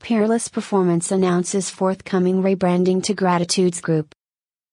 Peerless Performance announces forthcoming rebranding to GRATITUDESgroup.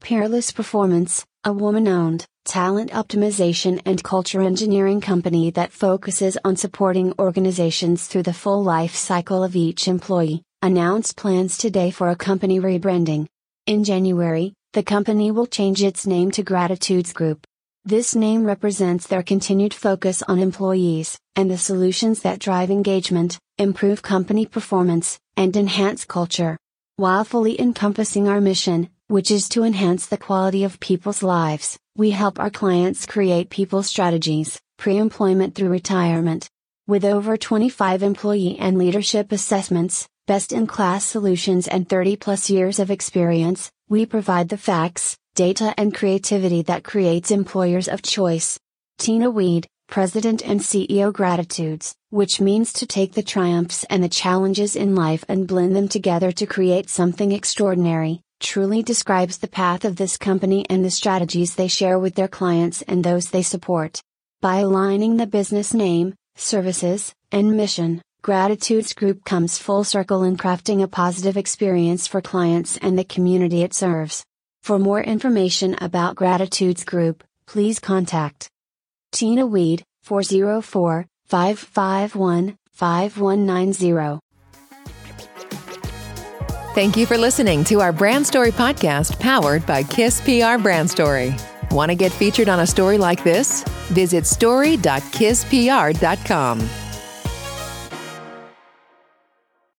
Peerless Performance, a woman-owned, talent optimization and culture engineering company that focuses on supporting organizations through the full life cycle of each employee, announced plans today for a company rebranding. In January, the company will change its name to GRATITUDESgroup. This name represents their continued focus on employees and the solutions that drive engagement, improve company performance, and enhance culture, while fully encompassing our mission, which is to enhance the quality of people's lives. We help our clients create people strategies, pre-employment through retirement. With over 25 employee and leadership assessments, best-in-class solutions, and 30-plus years of experience, we provide the facts, data, and creativity that creates employers of choice. Tina Weede, President and CEO GRATITUDES, which means to take the triumphs and the challenges in life and blend them together to create something extraordinary, truly describes the path of this company and the strategies they share with their clients and those they support. By aligning the business name, services, and mission, GRATITUDESgroup comes full circle in crafting a positive experience for clients and the community it serves. For more information about GRATITUDESgroup, please contact Tina Weede, 404-551-5190. Thank you for listening to our Brand Story podcast powered by KISS PR Brand Story. Want to get featured on a story like this? Visit story.kisspr.com.